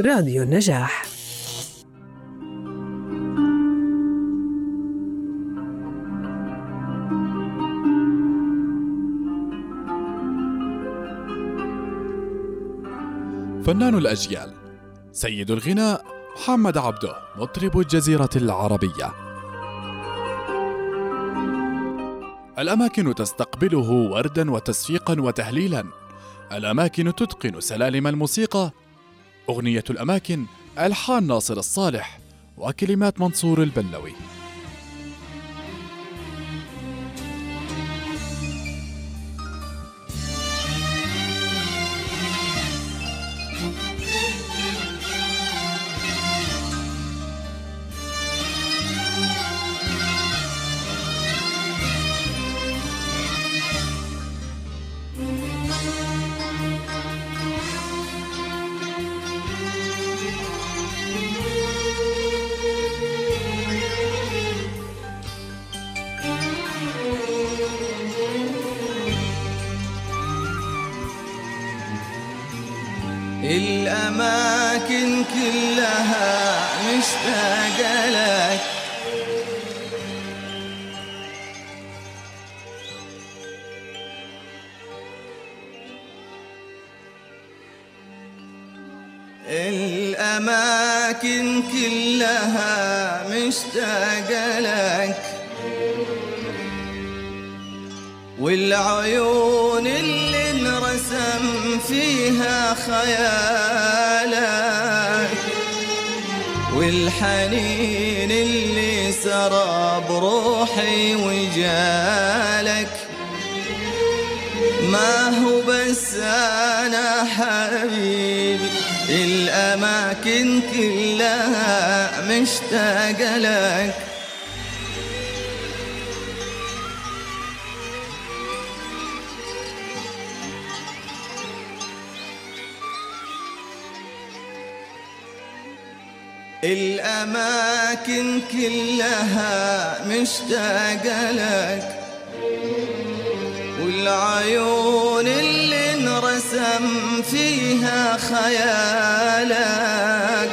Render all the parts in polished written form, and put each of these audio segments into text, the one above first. راديو النجاح. فنان الأجيال، سيد الغناء محمد عبده، مطرب الجزيرة العربية. الأماكن تستقبله وردا وتصفيقا وتهليلا، الأماكن تتقن سلالم الموسيقى، أغنية الأماكن ألحان ناصر الصالح وكلمات منصور البلوي. الأماكن كلها مشتاقة لك، الأماكن كلها مشتاقة لك، والعيون اللي رسم فيها خيالك، والحنين اللي سرى بروحي وجالك، ما هو بس أنا حبيبي، الأماكن كلها مشتاقة لك. الأماكن كلها مشتاقة لك، والعيون اللي انرسم فيها خيالك،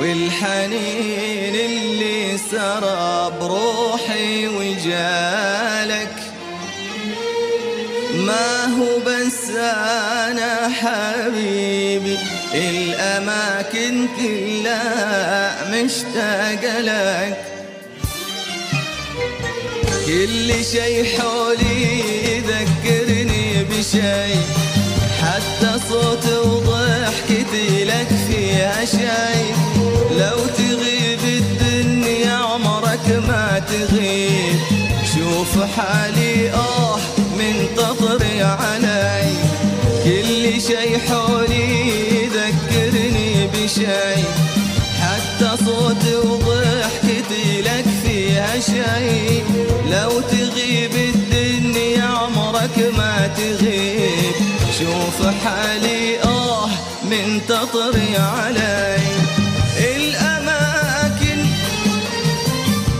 والحنين اللي سرى بروحي وجالك، ما هو بس أنا حبيبي، الأماكن كلها مشتاقة لك. كل شي حولي يذكرني بشي، حتى صوت وضحكتي لك فيها شي، لو تغيب الدنيا عمرك ما تغيب، شوف حالي آه من قطري علي، كل شي حولي شي، حتى صوت وضحكتي لك فيها شي، لو تغيب الدنيا عمرك ما تغيب، شوف حالي آه من تطري علي. الأماكن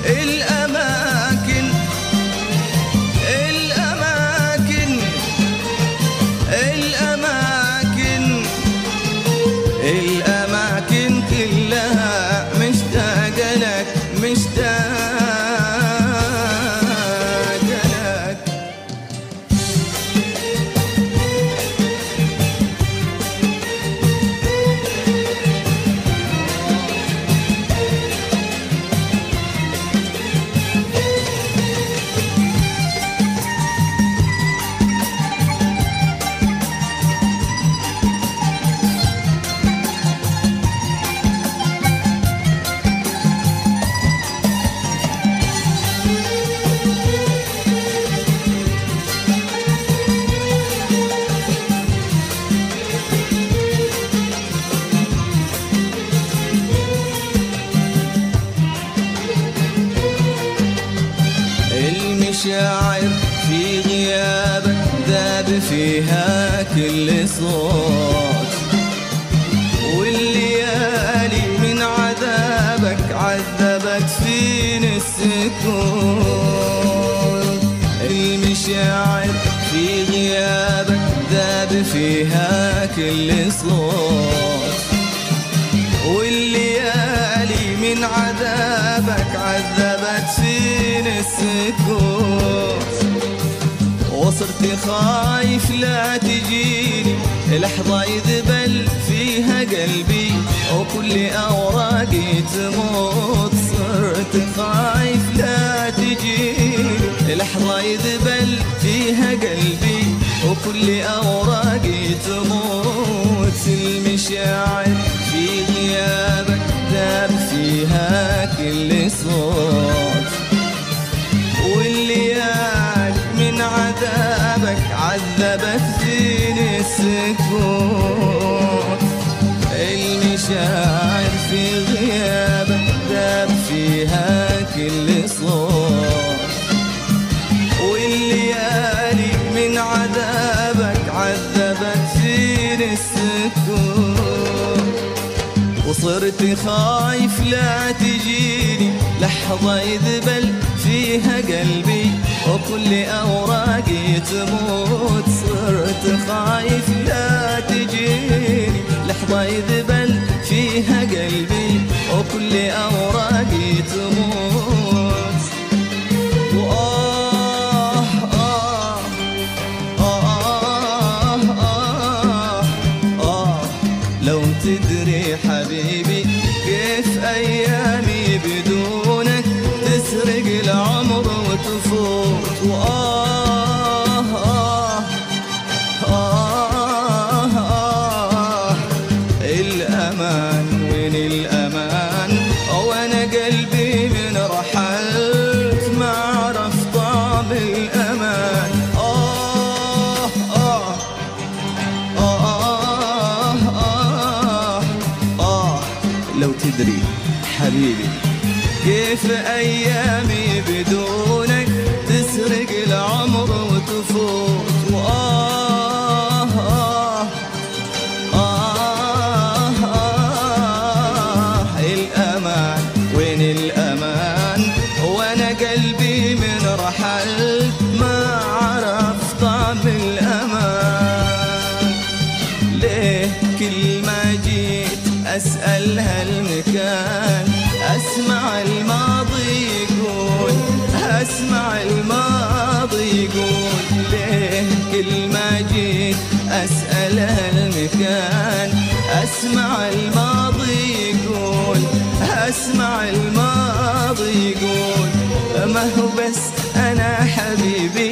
الأماكن الأماكن الأماكن الأماكن المشاعر في غيابك ذاب فيها كل صوت، والليالي من عذابك عذبت فيني السكون، المشاعر في غيابك ذاب فيها كل صوت، تفوز، وصرت خايف لا تجيني لحظة يذبل فيها قلبي وكل أوراقي تموت. صرت خايف لا تجيني لحظة يذبل فيها قلبي وكل أوراقي تموت. المشاعر في غيابك ذاب فيها كل صوت، واللي ياك من عذابك عذبت فيني السكوت. المشاعر في غيابك ذاب فيها كل صوت، والليالي من عذابك عذبت فيني السكوت. وصرت خايف لا تجيني لحظة يذبل فيها قلبي وكل أوراقي تموت. صرت خايف لا تجيني لحظة يذبل فيها قلبي وكل أوراقي تموت. وآه آه آه آه آه لو تدري حبيبي كيف أيامي بدونك تسرق العمر وتفوت. وآه آه آه آه الأمان وين الأمان وأنا قلبي من رحلت ما أعرف طعم الأمان. آه آه آه آه آه لو تدري حبيبي كيف أيامي بدونك تسرق العمر وتفوت. وآه آه آه آه الأمان وين الأمان وأنا قلبي من رحلت ما عرف طعم الأمان. ليه كل ما جيت أسأل هالمكان أسمع الماضي يقول، أسمع الماضي يقول. ليه كل ما جيت أسأل هالمكان أسمع الماضي يقول، أسمع الماضي يقول. ما هو بس أنا حبيبي،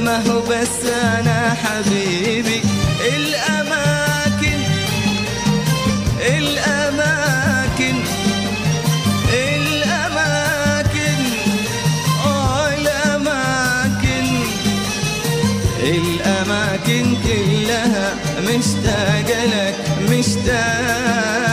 ما هو بس أنا حبيبي. الأماكن الأماكن الأماكن الأماكن الأماكن كلها مشتاقة لك، مشتاقة لك.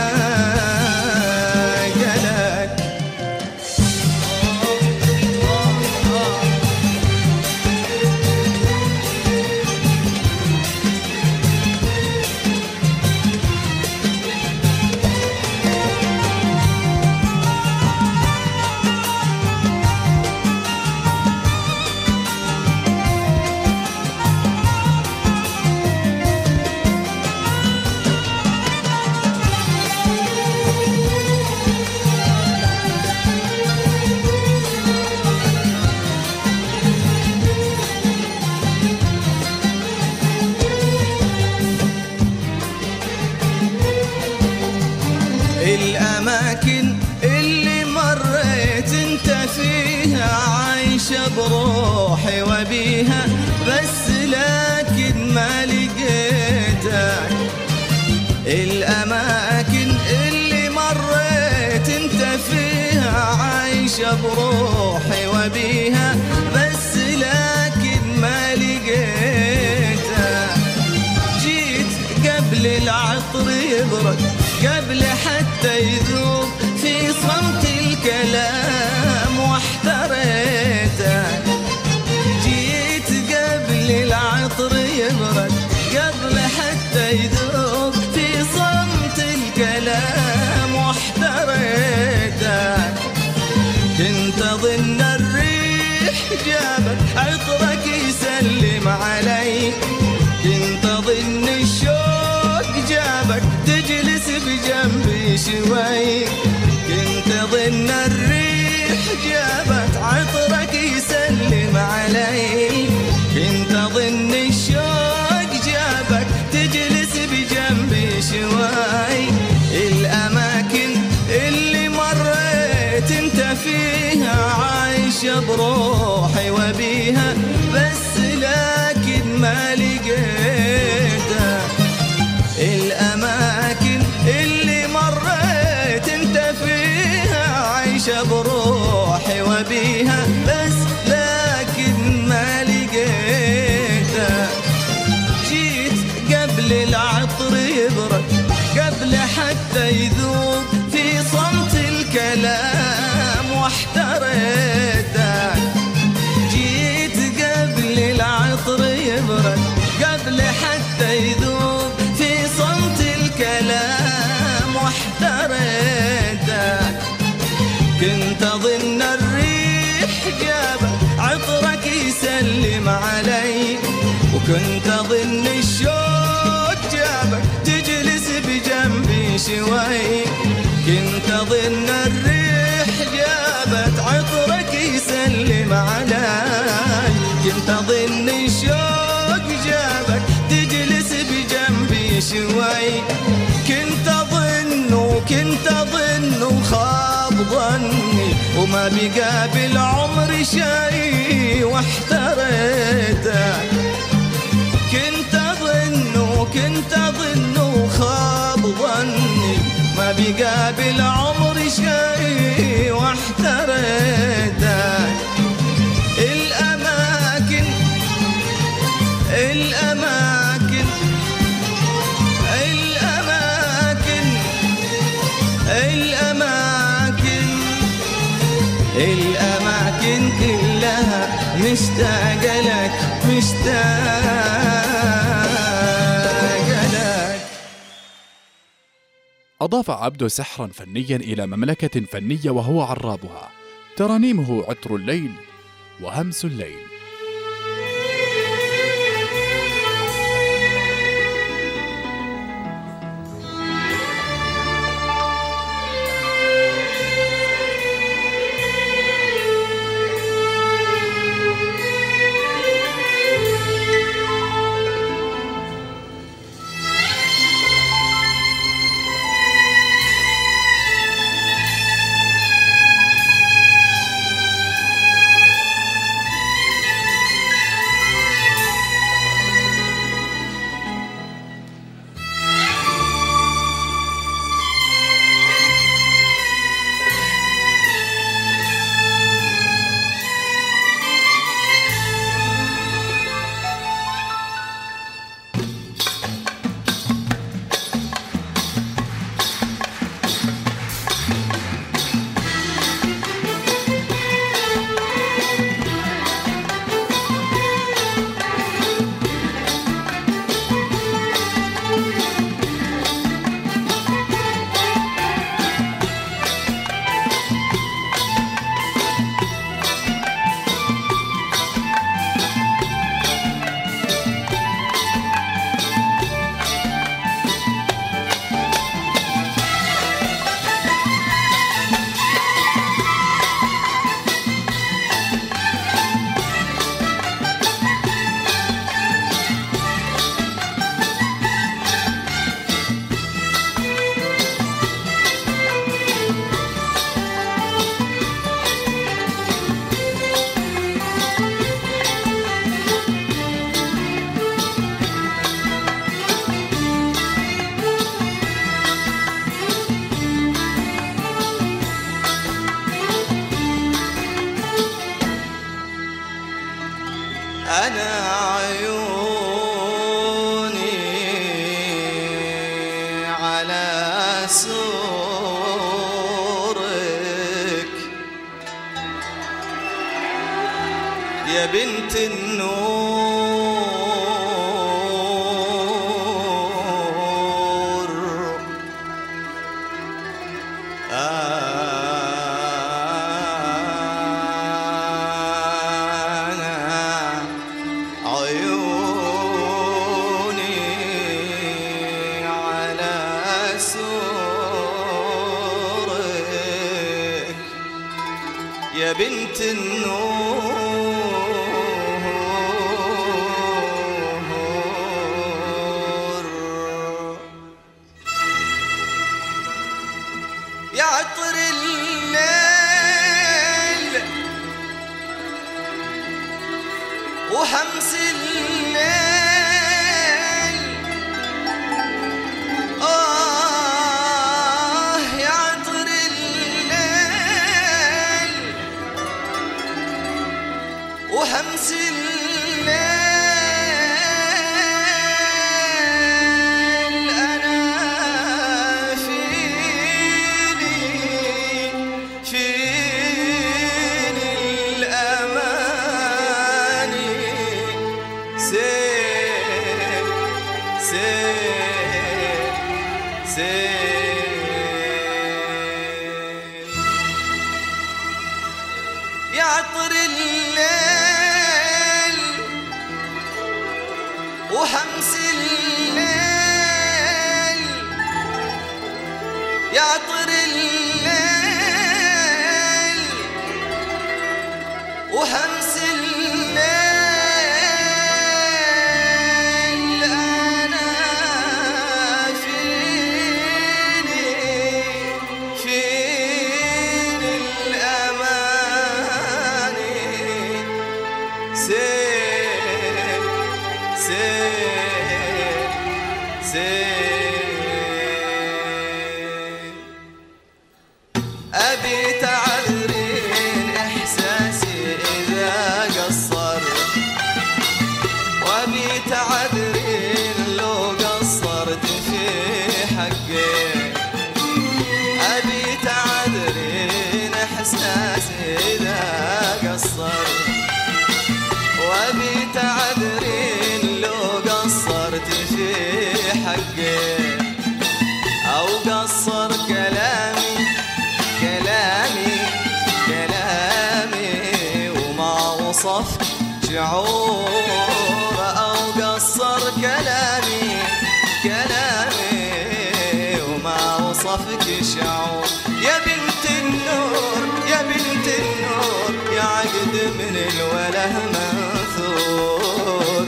الأماكن اللي مريت انت فيها عايشة بروحي وبيها، بس لكن ما لقيتك. الأماكن اللي مريت انت فيها عايشة بروحي وبيها، بس لكن ما لقيتك. جيت قبل العطر يبرد، قبل حتى يذوب في صمت الكلام واحتريتك. جيت قبل العطر يبرد، قبل حتى يذوب في صمت الكلام واحتريتك. كنت أظن الريح جابك عطرك يسلم علي، كنت أظن الشوق جابك تجلس بجنبي شوي. كنت ظن الريح جابت عطرك يسلم شوي الأماكن اللي مريت انت فيها، عايشة بروحي وبيها بس لكن ما لقيتها. الأماكن اللي مريت انت فيها عايشة بروحي وبيها بس لكن ما لقيتها. جيت قبل العطر يبرد، قبل حتى يذوب في صمت الكلام واحتريتك. جيت قبل العطر يبرد، قبل حتى يذوب في صمت الكلام واحتريتك. كنت أظن الريح جابك عطرك يسلم علي، وكنت أظن الشوق جابك تجلس بجنبي شوي. كنت أظن الريح جابت عطرك يسلم علي، كنت أظن الشوق جابك تجلس بجنبي شوي. كنت أظن وكنت أظن وخاب ظني وما بقى بالعمر شي واحتريته. كنت أظن وكنت أظن وخاب ظني ما بقى بالعمر شي واحتريتك. الأماكن الأماكن الأماكن الأماكن الأماكن كلها مشتاق لك، مشتاق لك. أضاف عبده سحرا فنيا إلى مملكة فنية وهو عرابها، ترانيمه عطر الليل وهمس الليل. عطر الليل وهمس الليل، يا عطر الليل وهمس الليل. يا عطر الليل وهمس الليل، يا عطر الليل وهمس الليل. أنا فيني الأماني، سير سير سير. أبي تعذرين إحساسي إذا قصر، وأبي تعذرين لو قصرت في حقي. أبي تعذرين إحساسي إذا قصر، وأبي تعذرين لو قصرت في حقي. أو قصر كلامي وما وصف شعور. أو قصر كلامي وما وصفك شعور. يا بنت النور يا بنت النور، يا عقد من الوله منثور.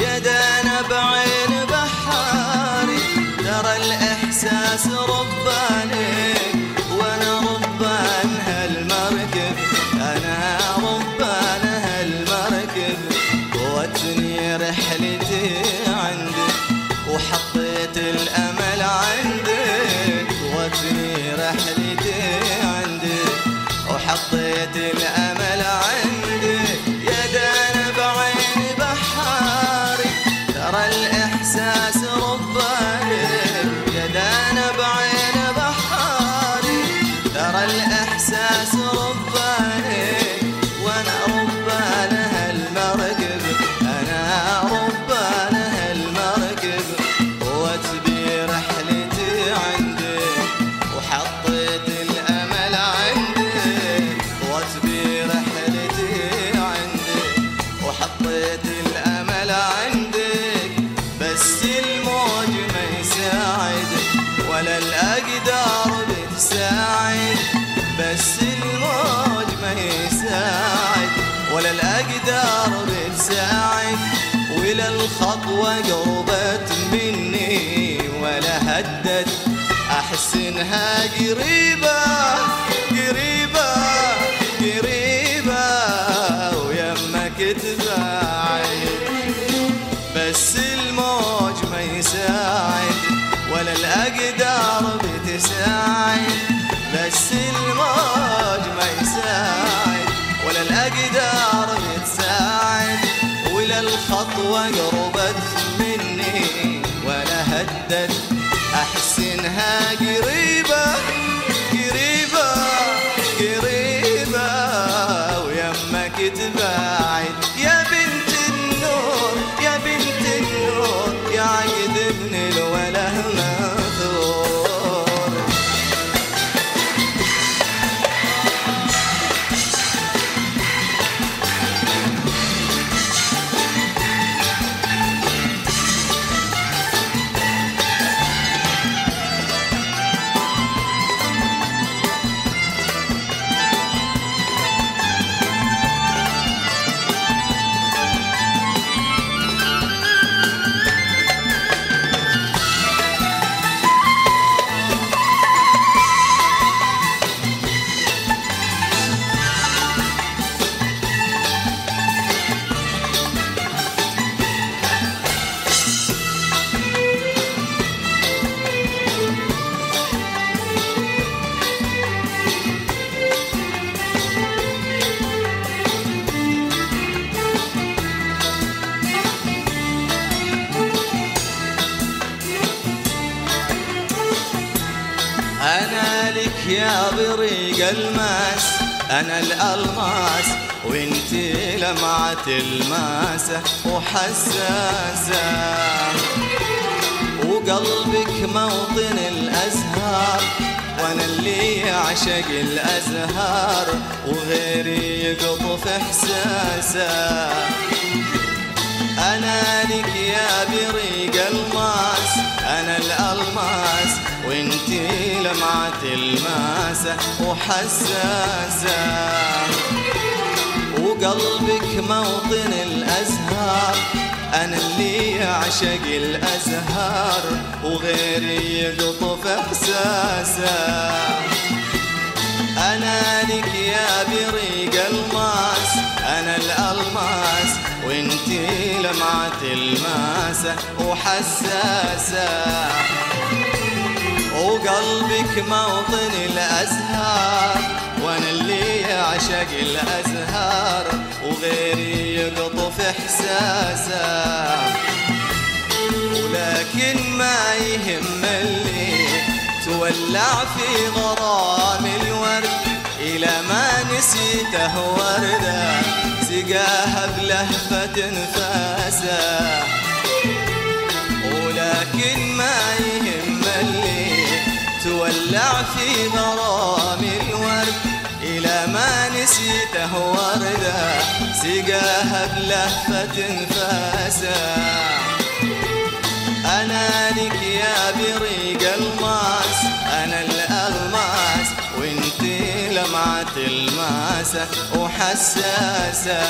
يا دانا بعين بحاري ترى الإحساس رباني. وأنا ربان هالمركب، أنا ربان هالمركب. قوتني رحلتي عندك وحطيت الأمل عندك. قوتني رحلتي عندك وحطيت الأمل عندك. يا دانا ترى الإحساس رباني، يا دانا بعين بحاري ترى الإحساس رباني. وأنا ربان هالمركب، أنا ربان هالمركب. وتبي رحلتي عندك وحطيت الأمل عندك. وتبي رحلتي عندك وحطيت الأمل عندك. بس الموج ما يساعدك ولا الأقدار بتساعد. بس الموج ما يساعد ولا الأقدار بتساعد. ولا الخطوة قربت مني ولا هدت. أحس إنها قريبة قريبة قريبة ويمك تبعد. وقربت مني ولا هدت، أحس إنها قريبة قريبة قريبة ويمك تباعد. يا بنت النور يا بنت النور يا عقد ابن الوله منثور. أنا لك يا بريق الماس، أنا الألماس وانت لمعة الماسة وحساسة، وقلبك موطن الأزهار وأنا اللي أعشق الأزهار وغيري يقطف إحساسة. أنا لك يا بريق الماس، أنا الألماس وانت لمعة الماسة وحساسة، وقلبك موطن الأزهار أنا اللي أعشق الأزهار وغيري يقطف إحساسة. أنا لك يا بريق الماس، أنا الألماس وانت لمعة الماسة وحساسة، وقلبك موطن الأزهار وأنا اللي أعشق الأزهار وغيري يقطف إحساسه. ولكن ما يهم اللي تولع في غرام الورد، إلى ما نسيته وردة سقاها بلهفة نفاسه. ولكن ما يهم اللي تولع في غرام الورد، إلى ما نسيته وردة سقاها بلهفة نفاسة. أنا لك يا بريق الماس، أنا الألماس وانت لمعة الماسة وحساسة،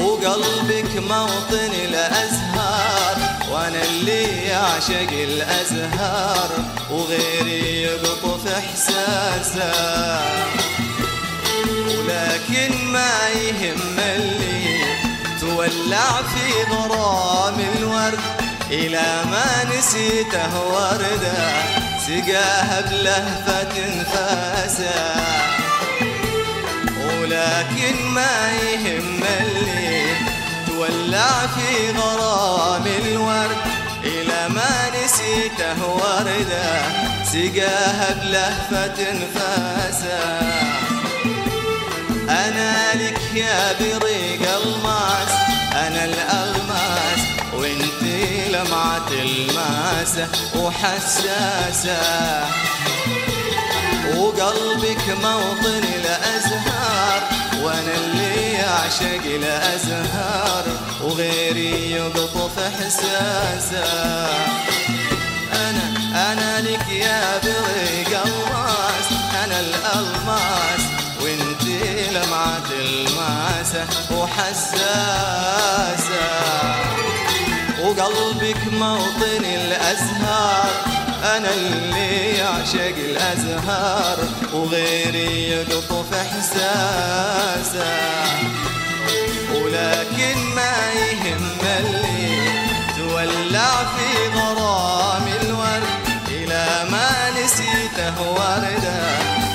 وقلبك موطن الأزهار وأنا اللي أعشق الأزهار وغيري يقطف إحساسه. ولكن ما يهم اللي تولع في غرام الورد، إلى ما نسيته وردة سقاها بلهفة نفاسه. ولكن ما يهم اللي تولع في غرام الورد، إلى ما نسيته وردة سقاها بلهفة نفاسة. أنا لك يا بريق الماس، أنا الألماس وانت لمعة الماسة وحساسة، وقلبك موطن الأزهار وأنا اللي أعشق الأزهار وغيري يقطف إحساسه. أنا لك يا بريق الماس، أنا الألماس وانت لمعة الماسة وحساسة، وقلبك موطن الأزهار أنا اللي أعشق الأزهار وغيري يقطف إحساسه. ولكن ما يهم اللي تولع في غرام الورد، إلى ما نسيته وردة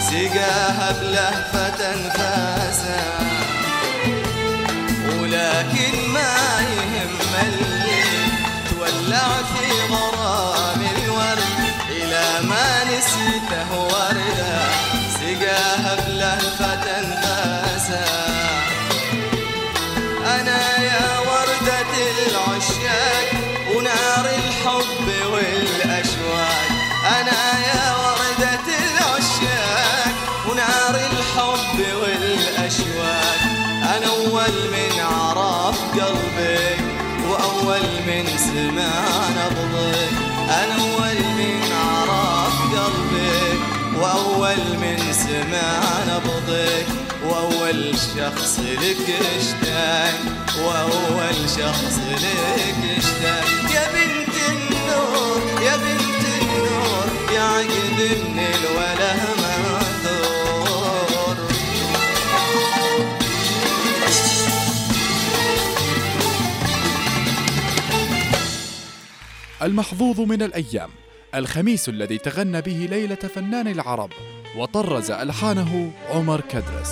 سقاها بلهفة أنفاسه. ولكن ما ملي تولع في غرام الورد إلى ما نسيته وردا سقاها بلهفة فاسا. أنا يا وردة العشاق ونار الحب والأشواق، أنا يا وردة العشاق ونار الحب والأشواق، أنا أول من عرف قلبك وأول من سمع نبضك، أنا أول من عرف قلبك وأول من سمع نبضك، وأول شخص لك اشتاق وأول شخص لك اشتاق. يا بنت النور يا بنت النور يا عقد من الوله المحظوظ من الأيام، الخميس الذي تغنى به ليلة فنان العرب وطرز ألحانه عمر كدرس.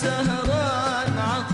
سهران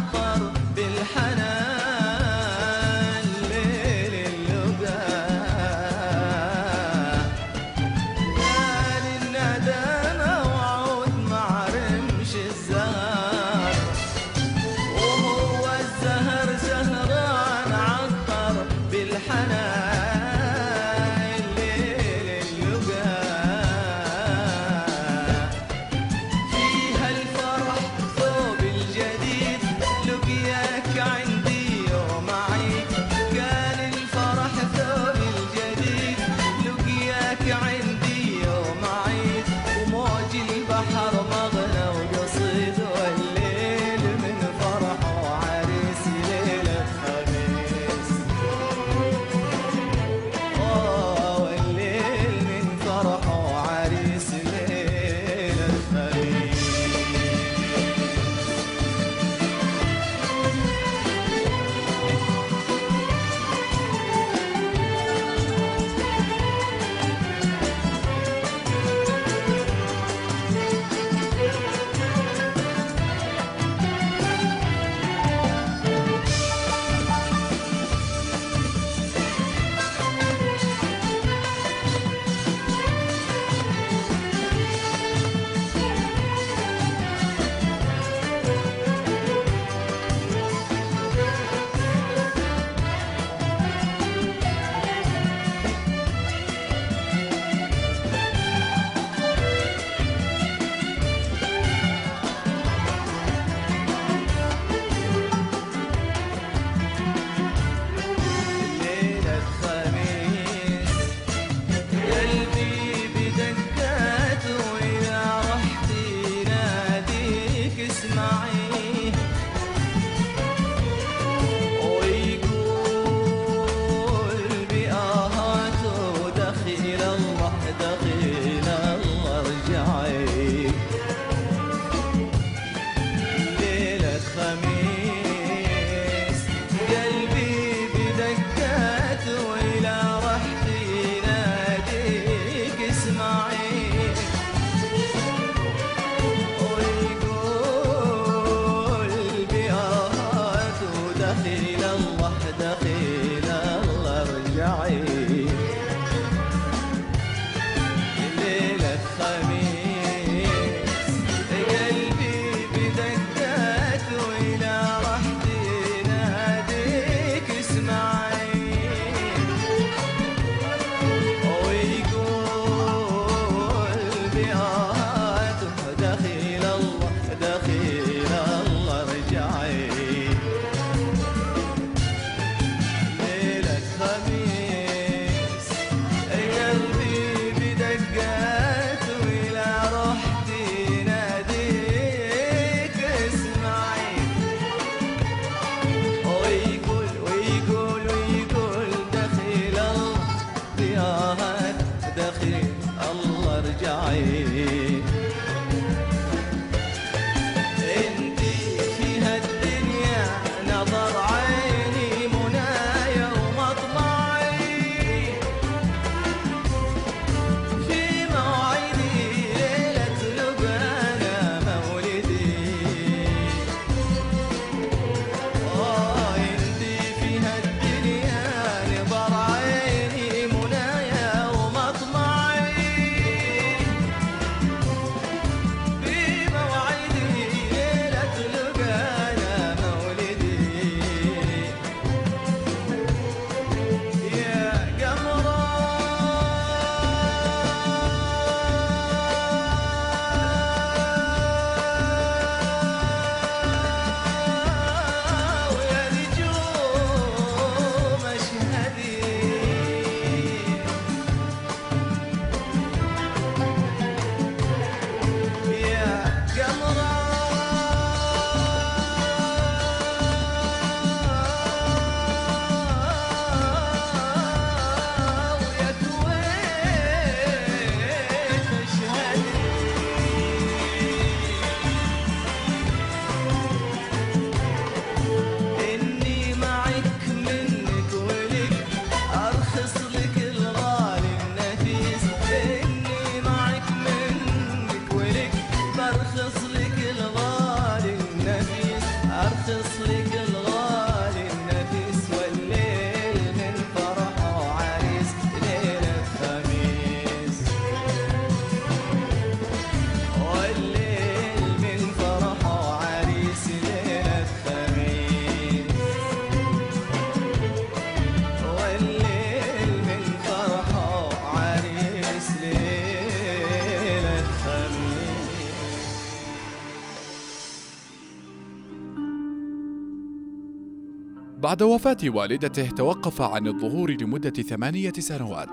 بعد وفاة والدته توقف عن الظهور لمدة 8 سنوات.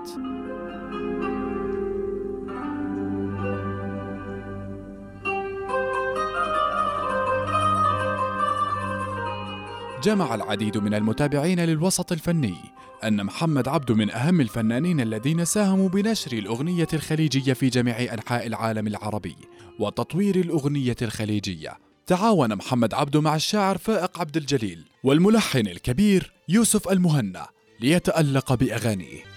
جمع العديد من المتابعين للوسط الفني أن محمد عبده من أهم الفنانين الذين ساهموا بنشر الأغنية الخليجية في جميع أنحاء العالم العربي وتطوير الأغنية الخليجية. تعاون محمد عبده مع الشاعر فائق عبد الجليل والملحن الكبير يوسف المهنة ليتألق بأغانيه.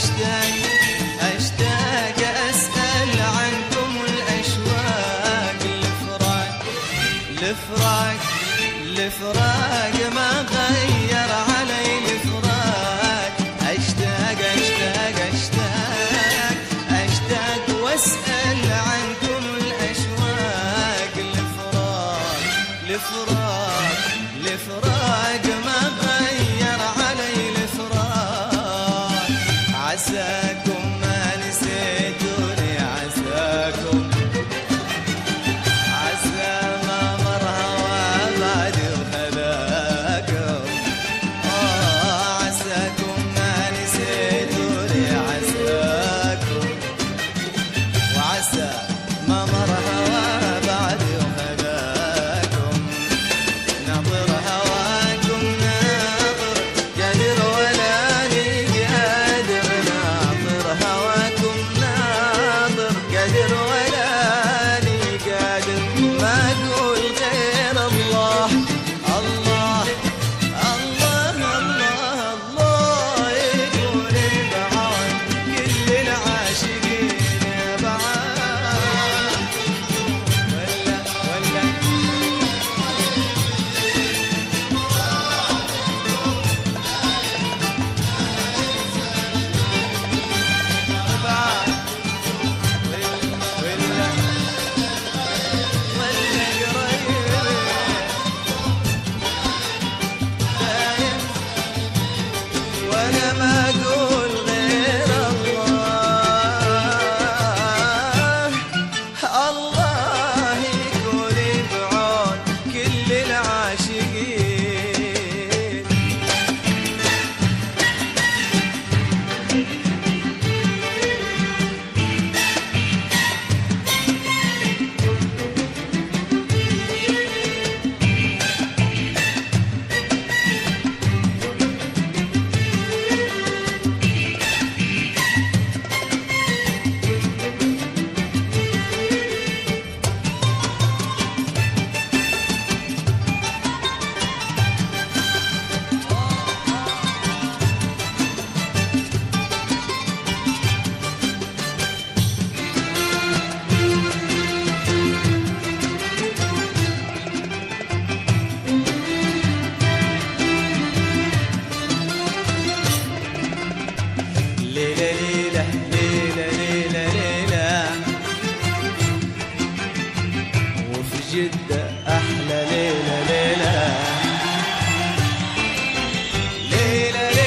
أشتاق أسأل عنكم الأشواق الفراق ما غير علي الفراق. أشتاق وأسأل عنكم الأشواق الفراق ما غير علي جدة أحلى ليلة ليلة ليلة ليلة ليلة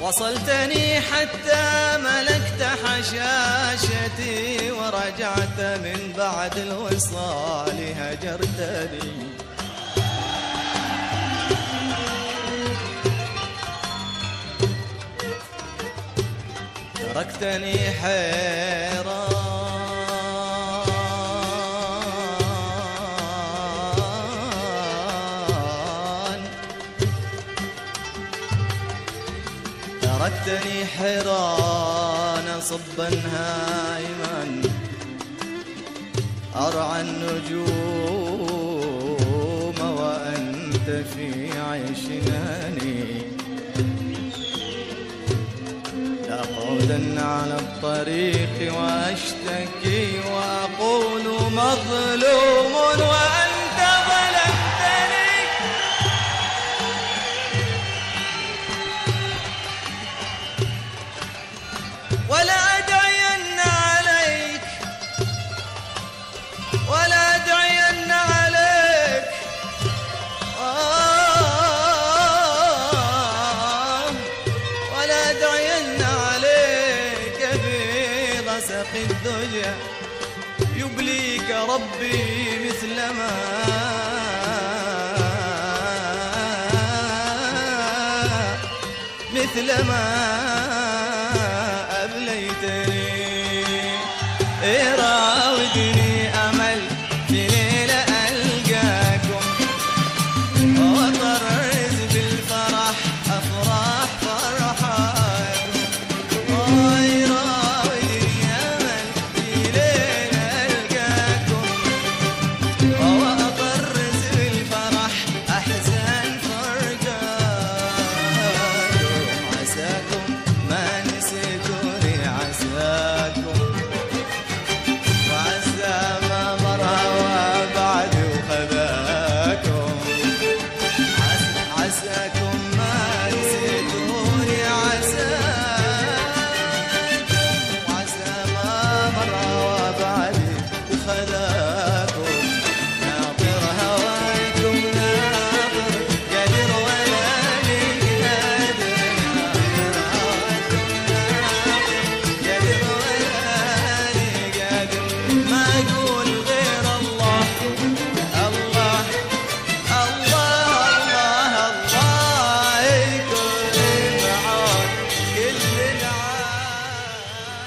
وصلتني حتى ملكت حشاشتي ورجعت من بعد الوصال هجرتني تركتني حيران تركتني حيران صبا هائما أرعى النجوم وأنت في عشناني لأقعدن على الطريق وأشتكي وأقول مظلوم وأنت ظلمتني ولا أدعين عليك ولا أدعين عليك في غسق الدجى يبليك ربي مثلما راودني أمل في ليلة ألقاكم وأطرز بالفرح أفرح فرحاكم راودني أمل في ليلة ألقاكم وأطرز بالفرح أحزان فرقاكم عساكم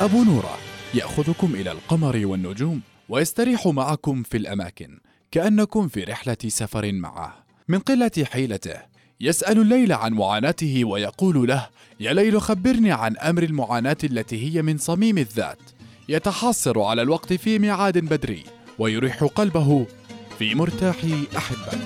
أبو نورة يأخذكم إلى القمر والنجوم ويستريح معكم في الأماكن كأنكم في رحلة سفر معه. من قلة حيلته يسأل الليل عن معاناته ويقول له: يا ليل خبرني عن أمر المعاناة التي هي من صميم الذات. يتحصر على الوقت في ميعاد بدري ويريح قلبه في مرتاح أحبه.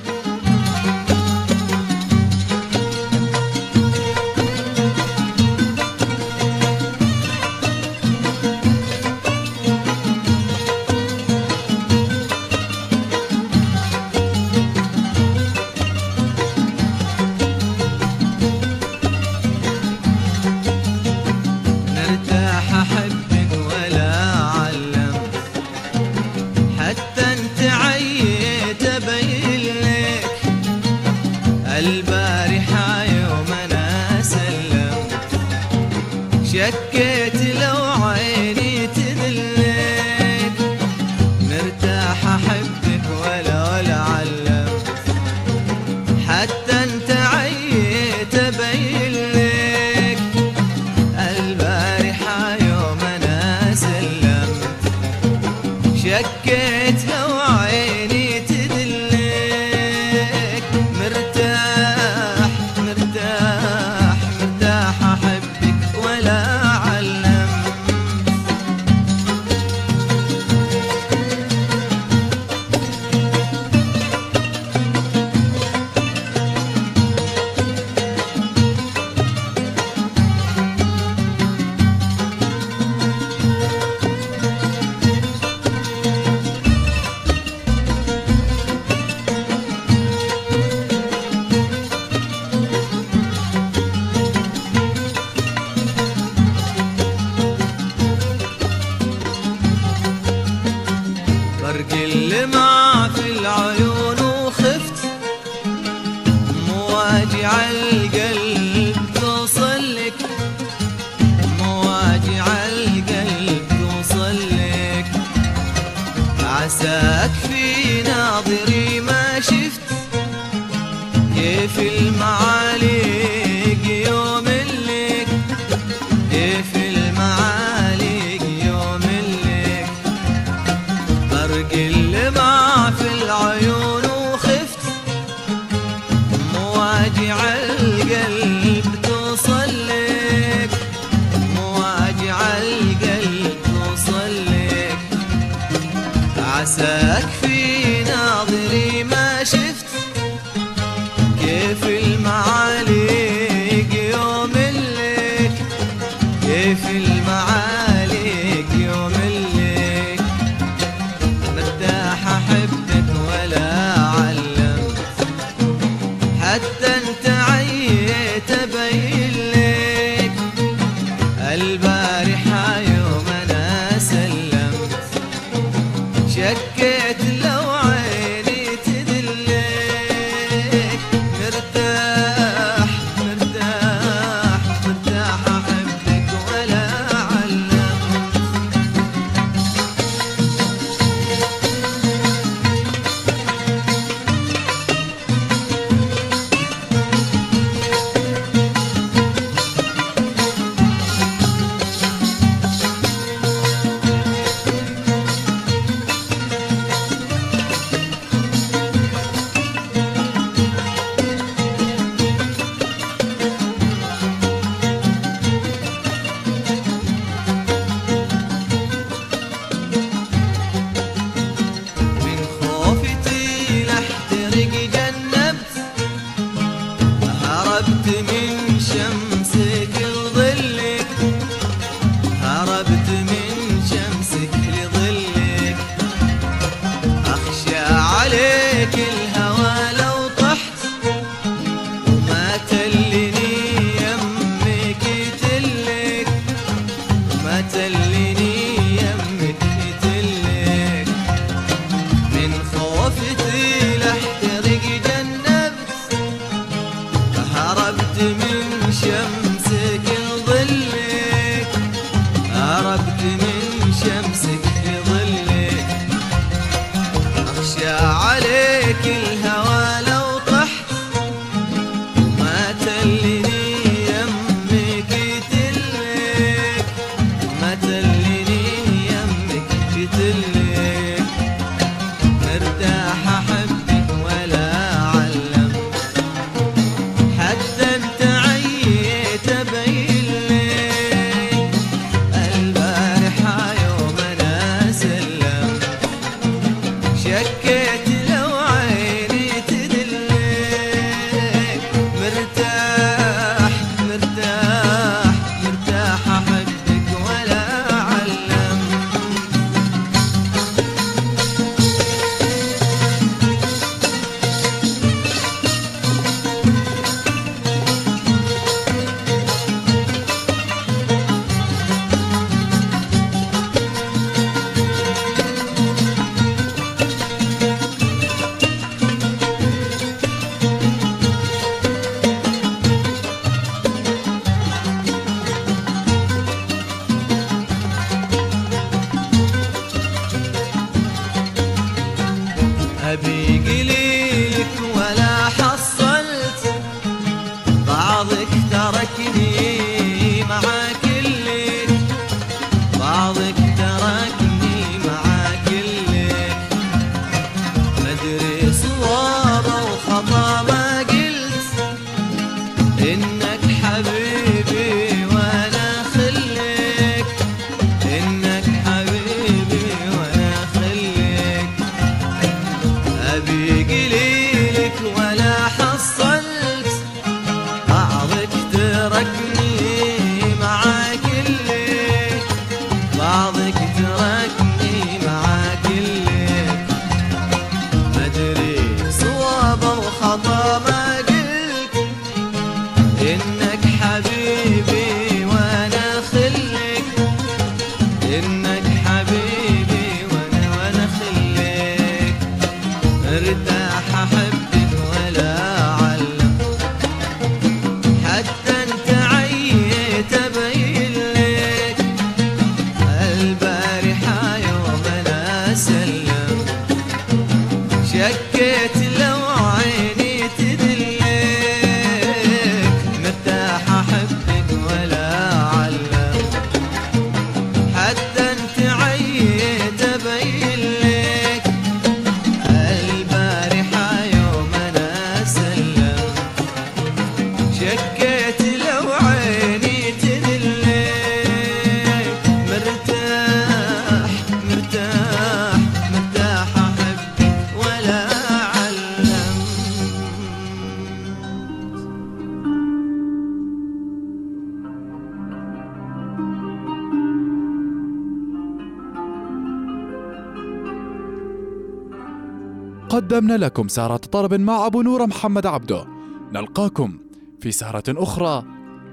قدمنا لكم سهرة طرب مع أبو نور محمد عبده. نلقاكم في سهرة أخرى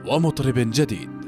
ومطرب جديد.